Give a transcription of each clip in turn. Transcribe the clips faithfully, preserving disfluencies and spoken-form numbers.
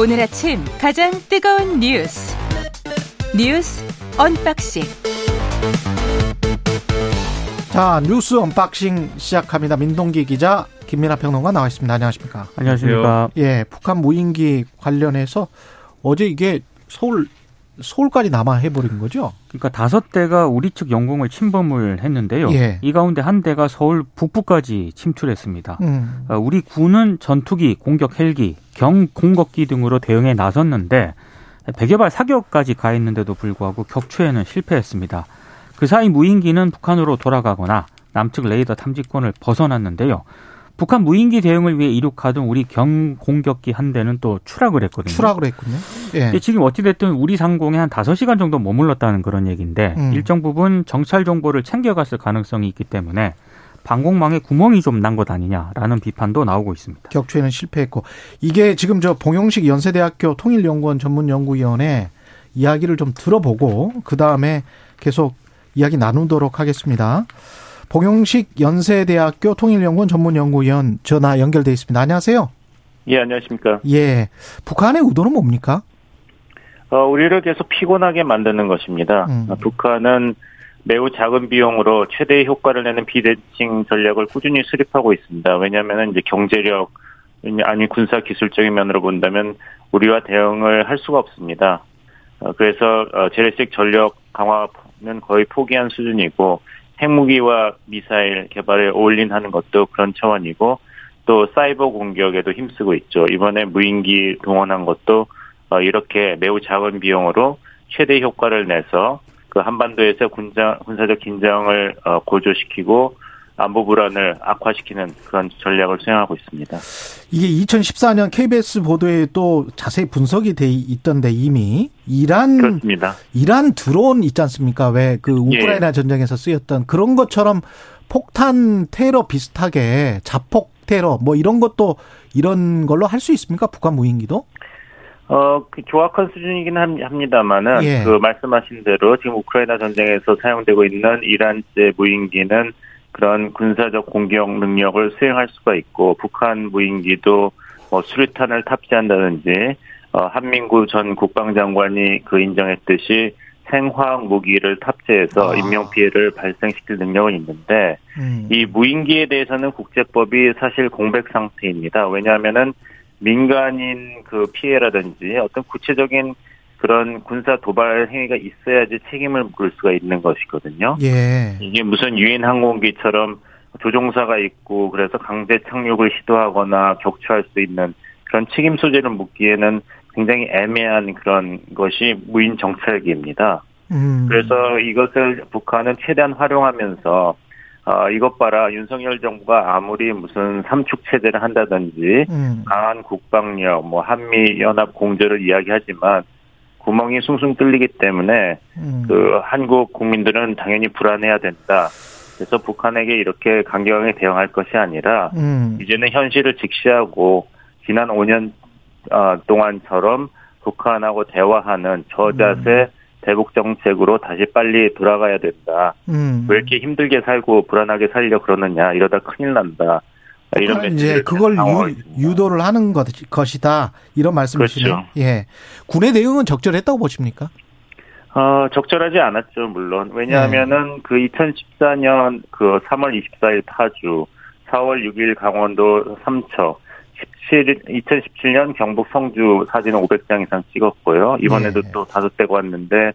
오늘 아침 가장 뜨거운 뉴스 뉴스 언박싱. 자, 뉴스 언박싱 시작합니다. 민동기 기자, 김민하 평론가 나와 있습니다. 안녕하십니까? 안녕하십니까? 예, 북한 무인기 관련해서 어제 이게 서울 서울까지 남하해버린 거죠? 그러니까 다섯 대가 우리 측 영공을 침범을 했는데요. 예. 이 가운데 한 대가 서울 북부까지 침투했습니다. 음. 우리 군은 전투기, 공격 헬기, 경 공격기 등으로 대응에 나섰는데 백여 발 사격까지 가했는데도 불구하고 격추에는 실패했습니다. 그 사이 무인기는 북한으로 돌아가거나 남측 레이더 탐지권을 벗어났는데요. 북한 무인기 대응을 위해 이륙하던 우리 경 공격기 한 대는 또 추락을 했거든요. 추락을 했군요. 예. 지금 어찌됐든 우리 상공에 한 다섯 시간 정도 머물렀다는 그런 얘기인데 음. 일정 부분 정찰 정보를 챙겨갔을 가능성이 있기 때문에 방공망에 구멍이 좀 난 것 아니냐라는 비판도 나오고 있습니다. 격추에는 실패했고, 이게 지금 저 봉용식 연세대학교 통일연구원 전문연구위원회 이야기를 좀 들어보고 그다음에 계속 이야기 나누도록 하겠습니다. 봉용식 연세대학교 통일연구원 전문연구위원 전화 연결돼 있습니다. 안녕하세요. 예, 안녕하십니까. 예, 북한의 의도는 뭡니까? 어, 우리를 계속 피곤하게 만드는 것입니다. 음. 북한은 매우 작은 비용으로 최대의 효과를 내는 비대칭 전략을 꾸준히 수립하고 있습니다. 왜냐하면 이제 경제력 아니 군사 기술적인 면으로 본다면 우리와 대응을 할 수가 없습니다. 그래서 재래식 전력 강화는 거의 포기한 수준이고, 핵무기와 미사일 개발에 올인하는 것도 그런 차원이고, 또 사이버 공격에도 힘쓰고 있죠. 이번에 무인기 동원한 것도 이렇게 매우 작은 비용으로 최대 효과를 내서 그 한반도에서 군사, 군사적 긴장을 고조시키고 안보 불안을 악화시키는 그런 전략을 수행하고 있습니다. 이게 이천십사 년 케이비에스 보도에 또 자세히 분석이 돼 있던데, 이미 이란 그렇습니다. 이란 드론 있지 않습니까? 왜 그 우크라이나 예. 전쟁에서 쓰였던 그런 것처럼 폭탄 테러 비슷하게 자폭 테러 뭐 이런 것도 이런 걸로 할 수 있습니까? 북한 무인기도? 어, 그 조악한 수준이긴 합니다만은 예. 그 말씀하신 대로 지금 우크라이나 전쟁에서 사용되고 있는 이란제 무인기는 그런 군사적 공격 능력을 수행할 수가 있고, 북한 무인기도 뭐 수류탄을 탑재한다든지 어, 한민구 전 국방장관이 그 인정했듯이 생화학 무기를 탑재해서 아. 인명 피해를 발생시킬 능력은 있는데 음. 이 무인기에 대해서는 국제법이 사실 공백 상태입니다. 왜냐하면은 민간인 그 피해라든지 어떤 구체적인 그런 군사 도발 행위가 있어야지 책임을 물을 수가 있는 것이거든요. 예. 이게 무슨 유엔 항공기처럼 조종사가 있고 그래서 강제 착륙을 시도하거나 격추할 수 있는 그런 책임 소재를 묻기에는 굉장히 애매한 그런 것이 무인 정찰기입니다. 음. 그래서 이것을 북한은 최대한 활용하면서 어, 이것 봐라, 윤석열 정부가 아무리 무슨 삼축 체제를 한다든지 음. 강한 국방력, 뭐 한미 연합 공조를 이야기하지만 구멍이 숭숭 뚫리기 때문에 음. 그 한국 국민들은 당연히 불안해야 된다. 그래서 북한에게 이렇게 강경하게 대응할 것이 아니라 음. 이제는 현실을 직시하고 지난 오 년 동안처럼 북한하고 대화하는 저자세 음. 대북 정책으로 다시 빨리 돌아가야 된다. 음. 왜 이렇게 힘들게 살고 불안하게 살려 그러느냐, 이러다 큰일 난다. 이런 이제 그걸 유, 유도를 하는 것, 것이다, 이런 말씀이시죠. 그렇죠. 예, 군의 대응은 적절했다고 보십니까? 어, 적절하지 않았죠, 물론. 왜냐하면은 예. 그 이천십사 년 그 삼월 이십사일 파주, 사월 육일 강원도 삼척, 이천십칠 년 경북 성주 사진은 오백 장 이상 찍었고요. 이번에도 예. 또 다섯 대가 왔는데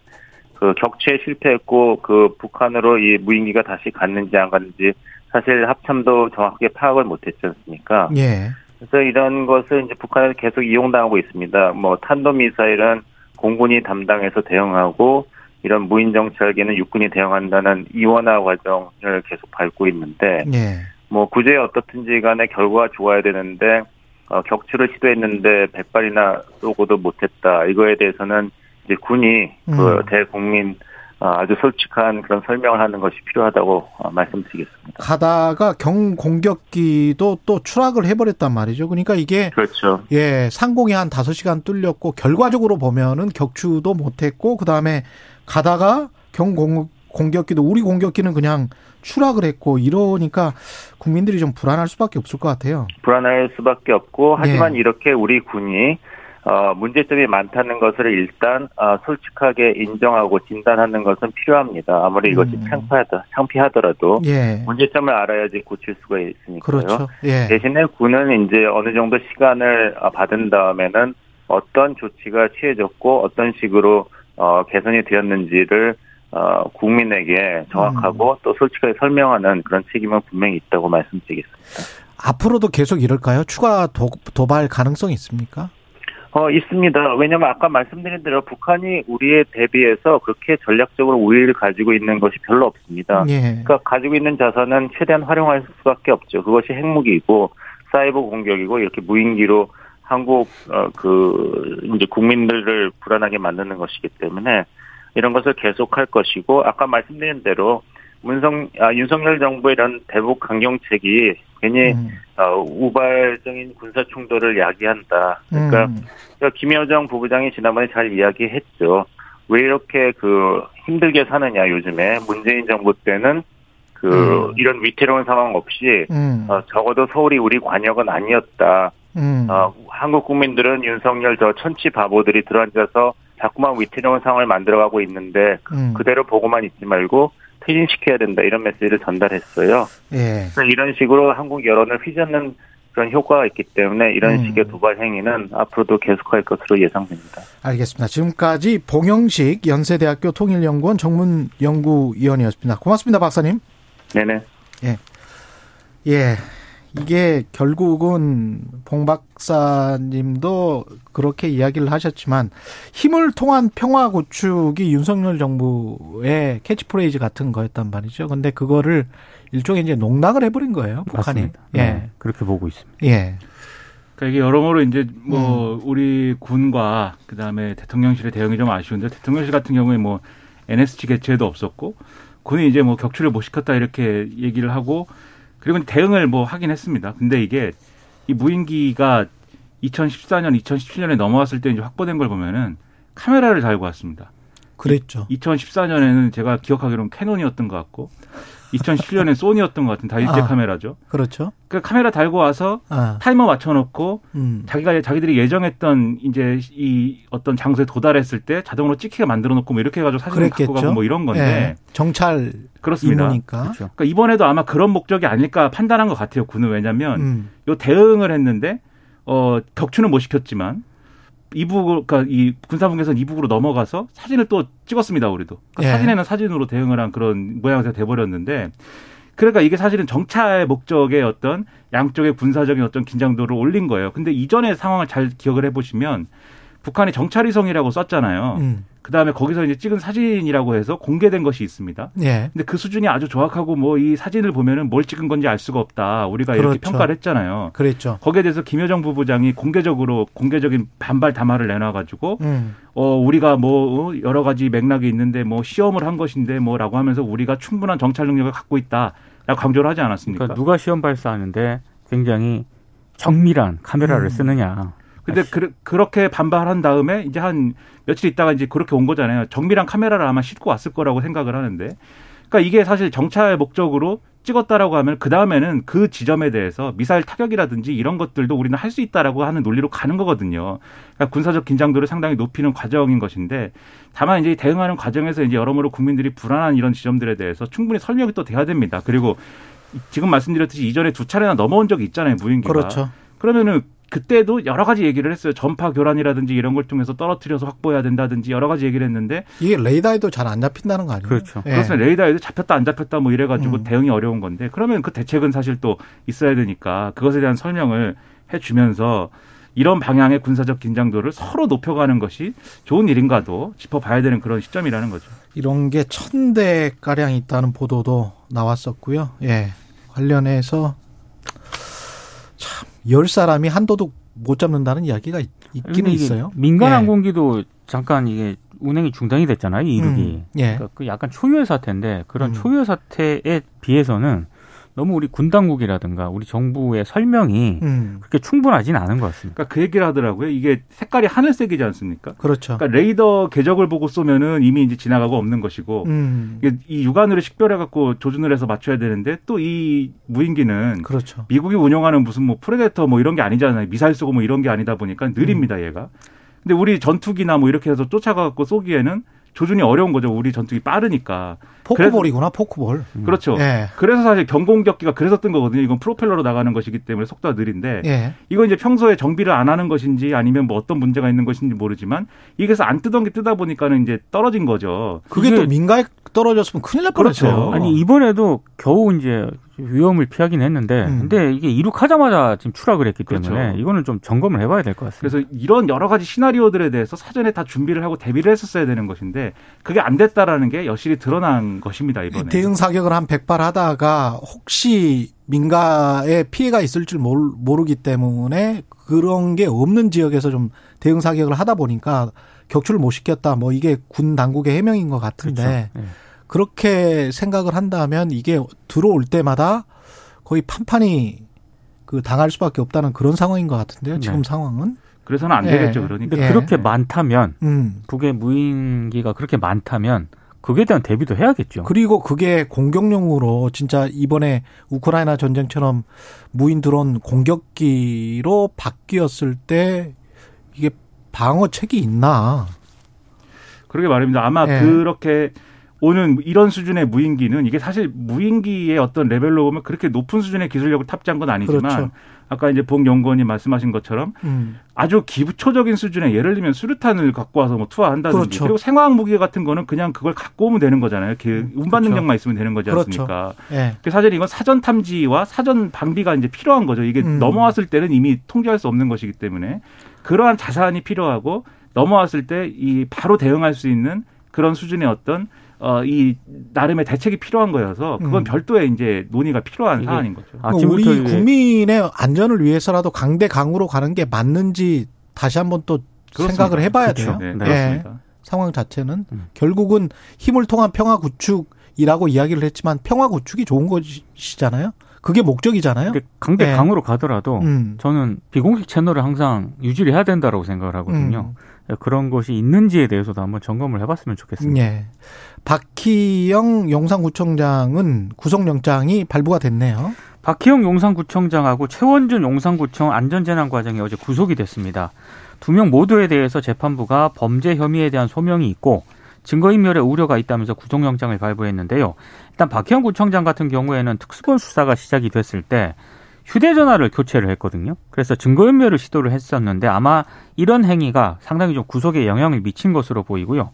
그 격추에 실패했고, 그 북한으로 이 무인기가 다시 갔는지 안 갔는지 사실 합참도 정확하게 파악을 못했지 않습니까? 예. 그래서 이런 것을 이제 북한에서 계속 이용당하고 있습니다. 뭐 탄도미사일은 공군이 담당해서 대응하고 이런 무인 정찰기는 육군이 대응한다는 이원화 과정을 계속 밟고 있는데, 예. 뭐 구제 어떻든지 간에 결과가 좋아야 되는데 어, 격추를 시도했는데 백발이나 쏘고도 못했다. 이거에 대해서는 이제 군이 음. 그 대국민 아주 솔직한 그런 설명을 하는 것이 필요하다고 말씀드리겠습니다. 가다가 경공격기도 또 추락을 해버렸단 말이죠. 그러니까 이게 그렇죠. 예, 상공에 한 다섯 시간 뚫렸고 결과적으로 보면은 격추도 못했고 그다음에 가다가 경공격기도 우리 공격기는 그냥 추락을 했고, 이러니까 국민들이 좀 불안할 수밖에 없을 것 같아요. 불안할 수밖에 없고, 하지만 예. 이렇게 우리 군이 어, 문제점이 많다는 것을 일단 어, 솔직하게 인정하고 진단하는 것은 필요합니다. 아무리 이것이 음. 창피하다, 창피하더라도 예. 문제점을 알아야지 고칠 수가 있으니까요. 그렇죠. 예. 대신에 군은 이제 어느 정도 시간을 받은 다음에는 어떤 조치가 취해졌고 어떤 식으로 어, 개선이 되었는지를 어, 국민에게 정확하고 음. 또 솔직하게 설명하는 그런 책임은 분명히 있다고 말씀드리겠습니다. 앞으로도 계속 이럴까요? 추가 도, 도발 가능성이 있습니까? 어, 있습니다. 왜냐면 아까 말씀드린 대로 북한이 우리에 대비해서 그렇게 전략적으로 우위를 가지고 있는 것이 별로 없습니다. 예. 그러니까 가지고 있는 자산은 최대한 활용할 수밖에 없죠. 그것이 핵무기이고 사이버 공격이고 이렇게 무인기로 한국 어, 그 이제 국민들을 불안하게 만드는 것이기 때문에 이런 것을 계속할 것이고 아까 말씀드린 대로 문성 아, 윤석열 정부의 이런 대북 강경책이 괜히 음. 어, 우발적인 군사 충돌을 야기한다. 그러니까 음. 김여정 부부장이 지난번에 잘 이야기했죠. 왜 이렇게 그 힘들게 사느냐 요즘에 문재인 정부 때는 그 음. 이런 위태로운 상황 없이 음. 어, 적어도 서울이 우리 관역은 아니었다. 음. 어, 한국 국민들은 윤석열 저 천치 바보들이 들어앉아서 자꾸만 위태로운 상황을 만들어가고 있는데 음. 그대로 보고만 있지 말고 퇴진시켜야 된다 이런 메시지를 전달했어요. 예. 그래서 이런 식으로 한국 여론을 휘젓는 그런 효과가 있기 때문에 이런 음. 식의 도발 행위는 앞으로도 계속할 것으로 예상됩니다. 알겠습니다. 지금까지 봉용식 연세대학교 통일연구원 정문연구위원이었습니다. 고맙습니다, 박사님. 네네. 예. 예. 이게 결국은 봉 박사님도 그렇게 이야기를 하셨지만 힘을 통한 평화 구축이 윤석열 정부의 캐치프레이즈 같은 거였단 말이죠. 근데 그거를 일종의 이제 농락을 해버린 거예요. 북한이. 맞습니다. 예. 네, 그렇게 보고 있습니다. 예. 그러니까 이게 여러모로 이제 뭐 음. 우리 군과 그 다음에 대통령실의 대응이 좀 아쉬운데 대통령실 같은 경우에 뭐 엔에스지 개최도 없었고 군이 이제 뭐 격추를 못 시켰다 이렇게 얘기를 하고 그리고 대응을 뭐 하긴 했습니다. 근데 이게 이 무인기가 이천십사 년, 이천십칠 년에 넘어왔을 때 이제 확보된 걸 보면은 카메라를 달고 왔습니다. 그랬죠. 이천십사 년에는 제가 기억하기로는 캐논이었던 것 같고, 이천십칠 년엔 소니였던 것 같은 다 일제 아, 카메라죠. 그렇죠. 그 카메라 달고 와서 아. 타이머 맞춰놓고 음. 자기가 자기들이 예정했던 이제 이 어떤 장소에 도달했을 때 자동으로 찍히게 만들어놓고 뭐 이렇게 해가지고 사진을 갖고 가고 뭐 이런 건데 예. 정찰. 그렇습니다. 그렇죠. 그러니까 이번에도 아마 그런 목적이 아닐까 판단한 것 같아요. 군은 왜냐하면 음. 요 대응을 했는데 어, 격추는 못 시켰지만 이북 그러니까 이 군사분계선 이북으로 넘어가서 사진을 또 찍었습니다. 우리도 그러니까 예. 사진에는 사진으로 대응을 한 그런 모양새가 돼버렸는데 그러니까 이게 사실은 정찰 목적의 어떤 양쪽의 군사적인 어떤 긴장도를 올린 거예요. 근데 이전의 상황을 잘 기억을 해보시면 북한이 정찰위성이라고 썼잖아요. 음. 그 다음에 거기서 이제 찍은 사진이라고 해서 공개된 것이 있습니다. 예. 근데 그 수준이 아주 정확하고 뭐 이 사진을 보면은 뭘 찍은 건지 알 수가 없다. 우리가 그렇죠. 이렇게 평가를 했잖아요. 그렇죠. 거기에 대해서 김여정 부부장이 공개적으로 공개적인 반발 담화를 내놔가지고 음. 어 우리가 뭐 여러 가지 맥락이 있는데 뭐 시험을 한 것인데 뭐라고 하면서 우리가 충분한 정찰 능력을 갖고 있다라고 강조를 하지 않았습니까? 그러니까 누가 시험 발사하는데 굉장히 정밀한 카메라를 음. 쓰느냐. 근데 그, 그렇게 반발한 다음에 이제 한 며칠 있다가 이제 그렇게 온 거잖아요. 정밀한 카메라를 아마 싣고 왔을 거라고 생각을 하는데. 그러니까 이게 사실 정찰 목적으로 찍었다라고 하면 그다음에는 그 지점에 대해서 미사일 타격이라든지 이런 것들도 우리는 할 수 있다라고 하는 논리로 가는 거거든요. 그러니까 군사적 긴장도를 상당히 높이는 과정인 것인데 다만 이제 대응하는 과정에서 이제 여러모로 국민들이 불안한 이런 지점들에 대해서 충분히 설명이 또 돼야 됩니다. 그리고 지금 말씀드렸듯이 이전에 두 차례나 넘어온 적이 있잖아요. 무인기가. 그렇죠. 그러면은 그때도 여러 가지 얘기를 했어요. 전파 교란이라든지 이런 걸 통해서 떨어뜨려서 확보해야 된다든지 여러 가지 얘기를 했는데 이게 레이더에도 잘 안 잡힌다는 거 아니에요? 그렇죠. 예. 그렇습니다. 레이더에도 잡혔다 안 잡혔다 뭐 이래가지고 음. 대응이 어려운 건데 그러면 그 대책은 사실 또 있어야 되니까 그것에 대한 설명을 해주면서 이런 방향의 군사적 긴장도를 서로 높여가는 것이 좋은 일인가도 짚어봐야 되는 그런 시점이라는 거죠. 이런 게 천 대가량 있다는 보도도 나왔었고요. 예, 관련해서 참. 열 사람이 한 도둑 못 잡는다는 이야기가 있기는 있어요. 민간 예. 항공기도 잠깐 이게 운행이 중단이 됐잖아요. 이 이륙이. 음, 예. 그러니까 약간 초유의 사태인데 그런 음. 초유의 사태에 비해서는 너무 우리 군 당국이라든가 우리 정부의 설명이 음. 그렇게 충분하진 않은 것 같습니다. 그러니까 그 얘기를 하더라고요. 이게 색깔이 하늘색이지 않습니까? 그렇죠. 그러니까 레이더 궤적을 보고 쏘면은 이미 이제 지나가고 없는 것이고 음. 이게 이 육안으로 식별해갖고 조준을 해서 맞춰야 되는데 또 이 무인기는 그렇죠. 미국이 운영하는 무슨 뭐 프레데터 뭐 이런 게 아니잖아요. 미사일 쏘고 뭐 이런 게 아니다 보니까 느립니다, 음. 얘가. 근데 우리 전투기나 뭐 이렇게 해서 쫓아가서 쏘기에는 조준이 어려운 거죠. 우리 전투기 빠르니까. 포크볼이구나, 포크볼. 그렇죠. 예. 그래서 사실 경공격기가 그래서 뜬 거거든요. 이건 프로펠러로 나가는 것이기 때문에 속도가 느린데 예. 이건 이제 평소에 정비를 안 하는 것인지 아니면 뭐 어떤 문제가 있는 것인지 모르지만 이게서 안 뜨던 게 뜨다 보니까는 이제 떨어진 거죠. 그게 또 민가에 떨어졌으면 큰일 날 뻔했어요. 그렇죠. 아니 이번에도 겨우 이제 위험을 피하긴 했는데 음. 근데 이게 이륙하자마자 지금 추락을 했기 때문에 그렇죠. 이거는 좀 점검을 해봐야 될 것 같습니다. 그래서 이런 여러 가지 시나리오들에 대해서 사전에 다 준비를 하고 대비를 했었어야 되는 것인데 그게 안 됐다라는 게 여실히 드러난 것입니다. 이번에 대응 사격을 한 백 발 하다가 혹시 민가에 피해가 있을 줄 모르기 때문에 그런 게 없는 지역에서 좀 대응 사격을 하다 보니까 격추를 못 시켰다. 뭐 이게 군 당국의 해명인 것 같은데 그렇죠. 네. 그렇게 생각을 한다면 이게 들어올 때마다 거의 판판히 그 당할 수밖에 없다는 그런 상황인 것 같은데요. 지금 네. 상황은. 그래서는 안 되겠죠. 예. 그러니까. 예. 그렇게 많다면 음. 북의 무인기가 그렇게 많다면 그거에 대한 대비도 해야겠죠. 그리고 그게 공격용으로 진짜 이번에 우크라이나 전쟁처럼 무인 드론 공격기로 바뀌었을 때 이게 방어책이 있나. 그러게 말입니다. 아마 예. 그렇게. 오는 이런 수준의 무인기는 이게 사실 무인기의 어떤 레벨로 보면 그렇게 높은 수준의 기술력을 탑재한 건 아니지만 그렇죠. 아까 이제 봉 연구원이 말씀하신 것처럼 음. 아주 기초적인 수준의 예를 들면 수류탄을 갖고 와서 뭐 투하한다든지 그렇죠. 그리고 생화학 무기 같은 거는 그냥 그걸 갖고 오면 되는 거잖아요. 운반 그렇죠. 능력만 있으면 되는 거지 않습니까? 그렇죠. 네. 사실 이건 사전 탐지와 사전 방비가 이제 필요한 거죠. 이게 음. 넘어왔을 때는 이미 통제할 수 없는 것이기 때문에 그러한 자산이 필요하고 넘어왔을 때 이 바로 대응할 수 있는 그런 수준의 어떤 어, 이, 나름의 대책이 필요한 거여서 그건 음. 별도의 이제 논의가 필요한 사안인 거죠. 아, 우리 국민의 안전을 위해서라도 강대강으로 가는 게 맞는지 다시 한번 또 그렇습니다. 생각을 해봐야 그렇죠. 돼요. 네, 네. 네. 상황 자체는 음. 결국은 힘을 통한 평화 구축이라고 이야기를 했지만 평화 구축이 좋은 것이잖아요. 그게 목적이잖아요. 강대강으로 네. 가더라도 음. 저는 비공식 채널을 항상 유지를 해야 된다라고 생각을 하거든요. 음. 그런 것이 있는지에 대해서도 한번 점검을 해봤으면 좋겠습니다. 네. 박희영 용산구청장은 구속영장이 발부가 됐네요. 박희영 용산구청장하고 최원준 용산구청 안전재난과장이 어제 구속이 됐습니다. 두 명 모두에 대해서 재판부가 범죄 혐의에 대한 소명이 있고 증거인멸의 우려가 있다면서 구속영장을 발부했는데요. 일단 박희영 구청장 같은 경우에는 특수본 수사가 시작이 됐을 때 휴대전화를 교체를 했거든요. 그래서 증거인멸을 시도를 했었는데 아마 이런 행위가 상당히 좀 구속에 영향을 미친 것으로 보이고요.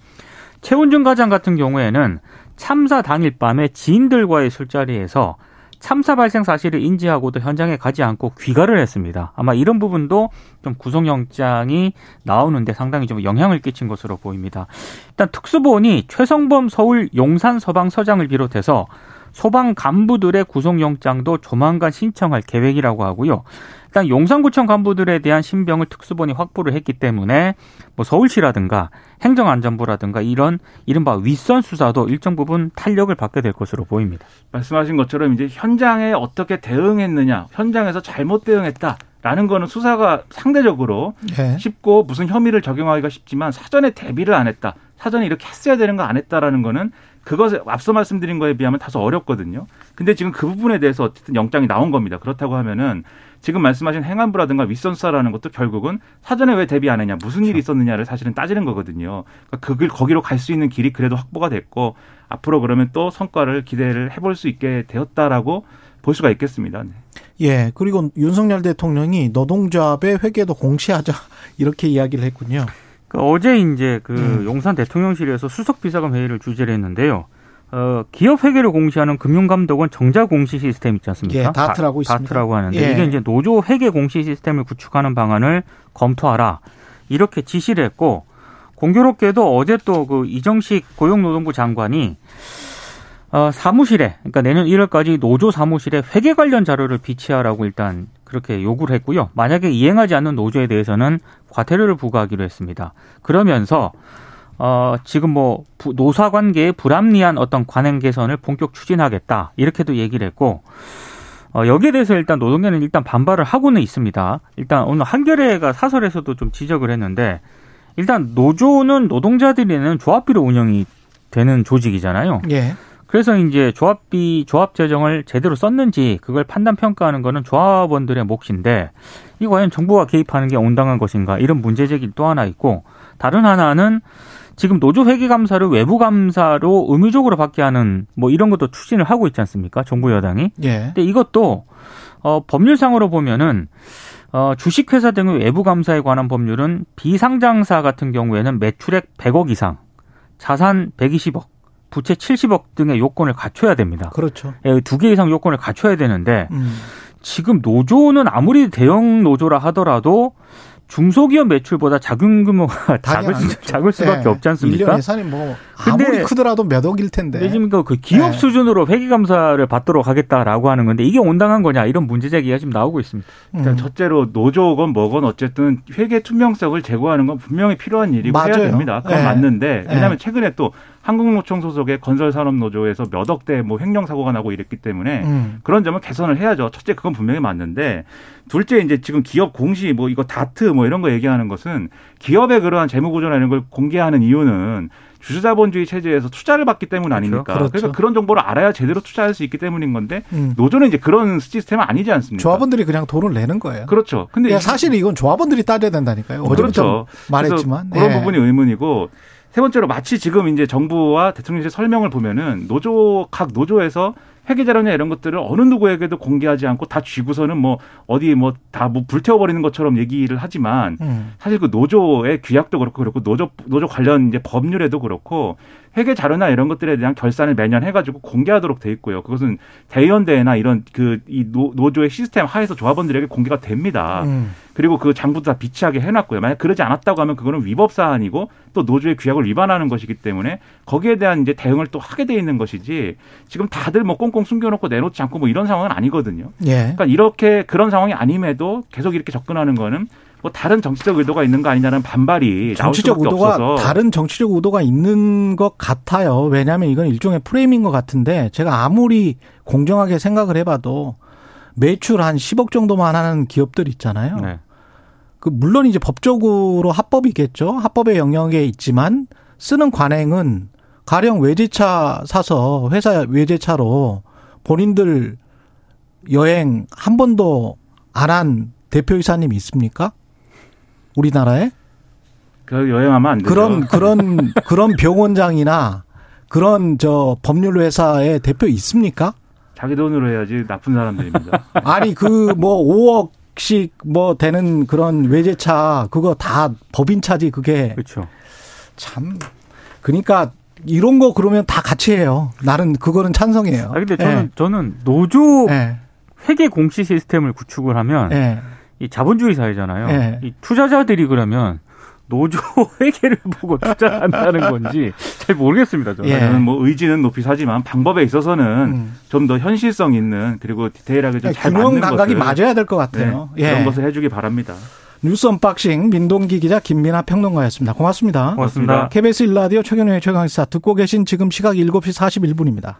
최원준 과장 같은 경우에는 참사 당일 밤에 지인들과의 술자리에서 참사 발생 사실을 인지하고도 현장에 가지 않고 귀가를 했습니다. 아마 이런 부분도 좀 구속영장이 나오는데 상당히 좀 영향을 끼친 것으로 보입니다. 일단 특수본이 최성범 서울 용산서방서장을 비롯해서 소방 간부들의 구속영장도 조만간 신청할 계획이라고 하고요. 일단 용산구청 간부들에 대한 신병을 특수본이 확보를 했기 때문에 뭐 서울시라든가 행정안전부라든가 이런 이른바 윗선 수사도 일정 부분 탄력을 받게 될 것으로 보입니다. 말씀하신 것처럼 이제 현장에 어떻게 대응했느냐, 현장에서 잘못 대응했다. 라는 거는 수사가 상대적으로 네. 쉽고 무슨 혐의를 적용하기가 쉽지만 사전에 대비를 안 했다. 사전에 이렇게 했어야 되는 거 안 했다라는 거는 그것에 앞서 말씀드린 거에 비하면 다소 어렵거든요. 근데 지금 그 부분에 대해서 어쨌든 영장이 나온 겁니다. 그렇다고 하면은 지금 말씀하신 행안부라든가 윗선 수사라는 것도 결국은 사전에 왜 대비 안 했냐, 무슨 그렇죠. 일이 있었느냐를 사실은 따지는 거거든요. 그러니까 그 거기로 갈 수 있는 길이 그래도 확보가 됐고 앞으로 그러면 또 성과를 기대를 해볼 수 있게 되었다라고 볼 수가 있겠습니다. 네. 예, 그리고 윤석열 대통령이 노동조합의 회계도 공시하자 이렇게 이야기를 했군요. 그러니까 어제 이제 그 음. 용산 대통령실에서 수석 비서관 회의를 주재를 했는데요. 어, 기업 회계를 공시하는 금융감독원 정자 공시 시스템 있지 않습니까? 예, 다트라고 있습니다. 다트라고 하는데 예. 이게 이제 노조 회계 공시 시스템을 구축하는 방안을 검토하라 이렇게 지시를 했고 공교롭게도 어제 또 그 이정식 고용노동부 장관이 어, 사무실에, 그러니까 내년 일월까지 노조 사무실에 회계 관련 자료를 비치하라고 일단 그렇게 요구를 했고요. 만약에 이행하지 않는 노조에 대해서는 과태료를 부과하기로 했습니다. 그러면서, 어, 지금 뭐, 부, 노사 관계의 불합리한 어떤 관행 개선을 본격 추진하겠다. 이렇게도 얘기를 했고, 어, 여기에 대해서 일단 노동계는 일단 반발을 하고는 있습니다. 일단 오늘 한겨레가 사설에서도 좀 지적을 했는데, 일단 노조는 노동자들이 내는 조합비로 운영이 되는 조직이잖아요. 예. 그래서 이제 조합비, 조합 재정을 제대로 썼는지 그걸 판단 평가하는 거는 조합원들의 몫인데, 이 과연 정부가 개입하는 게 온당한 것인가, 이런 문제제기 또 하나 있고, 다른 하나는 지금 노조 회계 감사를 외부 감사로 의무적으로 받게 하는 뭐 이런 것도 추진을 하고 있지 않습니까? 정부 여당이. 예. 근데 이것도 어, 법률상으로 보면은 어, 주식회사 등의 외부 감사에 관한 법률은 비상장사 같은 경우에는 매출액 백억 이상, 자산 백이십억, 부채 칠십억 등의 요건을 갖춰야 됩니다. 그렇죠. 두 개 이상 요건을 갖춰야 되는데 음. 지금 노조는 아무리 대형 노조라 하더라도 중소기업 매출보다 자금 규모가 작을, 수, 작을 수밖에 네. 없지 않습니까? 일 년 예산이 뭐 아무리 크더라도 몇 억일 텐데. 지금 그 기업 네. 수준으로 회계감사를 받도록 하겠다라고 하는 건데 이게 온당한 거냐 이런 문제제기가 지금 나오고 있습니다. 일단 음. 첫째로 노조건 뭐건 어쨌든 회계 투명성을 제고하는 건 분명히 필요한 일이고 맞아요. 해야 됩니다. 그건 네. 맞는데 왜냐하면 네. 최근에 또 한국노총 소속의 건설산업노조에서 몇 억대 뭐 횡령사고가 나고 이랬기 때문에 음. 그런 점은 개선을 해야죠. 첫째 그건 분명히 맞는데 둘째 이제 지금 기업 공시 뭐 이거 다트 뭐 이런 거 얘기하는 것은 기업의 그러한 재무구조나 이런 걸 공개하는 이유는 주주자본주의 체제에서 투자를 받기 때문 아닙니까? 그렇죠. 그래서 그런 정보를 알아야 제대로 투자할 수 있기 때문인 건데 음. 노조는 이제 그런 시스템은 아니지 않습니까? 조합원들이 그냥 돈을 내는 거예요. 그렇죠. 근데 야, 사실 이건 조합원들이 따져야 된다니까요. 어제부터 그렇죠. 말했지만 그런 예. 부분이 의문이고. 세 번째로 마치 지금 이제 정부와 대통령실 설명을 보면은 노조, 각 노조에서 회계자료냐 이런 것들을 어느 누구에게도 공개하지 않고 다 쥐고서는 뭐 어디 뭐 다 뭐 불태워버리는 것처럼 얘기를 하지만 음. 사실 그 노조의 규약도 그렇고 그렇고 노조, 노조 관련 이제 법률에도 그렇고 회계자료나 이런 것들에 대한 결산을 매년 해가지고 공개하도록 돼 있고요. 그것은 대의원대회나 이런 그 이 노조의 시스템 하에서 조합원들에게 공개가 됩니다. 음. 그리고 그 장부도 다 비치하게 해놨고요. 만약 그러지 않았다고 하면 그거는 위법 사안이고 또 노조의 규약을 위반하는 것이기 때문에 거기에 대한 이제 대응을 또 하게 돼 있는 것이지 지금 다들 뭐 꽁꽁 숨겨놓고 내놓지 않고 뭐 이런 상황은 아니거든요. 예. 그러니까 이렇게 그런 상황이 아님에도 계속 이렇게 접근하는 거는 뭐 다른 정치적 의도가 있는 거 아니냐는 반발이 나올 수밖에 의도가, 없어서. 다른 정치적 의도가 있는 것 같아요. 왜냐하면 이건 일종의 프레임인 것 같은데 제가 아무리 공정하게 생각을 해봐도 매출 한 십억 정도만 하는 기업들 있잖아요. 네. 그 물론 이제 법적으로 합법이겠죠. 합법의 영역에 있지만 쓰는 관행은 가령 외제차 사서 회사 외제차로 본인들 여행 한 번도 안 한 대표이사님이 있습니까? 우리나라에? 그 여행하면 안 되죠. 그런 그런 그런 병원장이나 그런 저 법률 회사의 대표 있습니까? 자기 돈으로 해야지 나쁜 사람들입니다. 아니 그 뭐 오억씩 뭐 되는 그런 외제차 그거 다 법인 차지 그게. 그렇죠. 참 그러니까 이런 거 그러면 다 같이 해요. 나는 그거는 찬성이에요. 아 근데 저는 예. 저는 노조 예. 회계 공시 시스템을 구축을 하면. 예. 이 자본주의 사회잖아요. 네. 이 투자자들이 그러면 노조 회계를 보고 투자한다는 건지 잘 모르겠습니다. 저는 예. 뭐 의지는 높이 사지만 방법에 있어서는 음. 좀 더 현실성 있는 그리고 디테일하게 좀 잘 맞는 감각이 맞아야 될 것 같아요. 네. 예. 그런 것을 해주기 바랍니다. 뉴스 언박싱 민동기 기자 김민하 평론가였습니다. 고맙습니다. 고맙습니다. 케이비에스 일 라디오 최경영의 최강시사 듣고 계신 지금 시각 일곱 시 사십일 분입니다.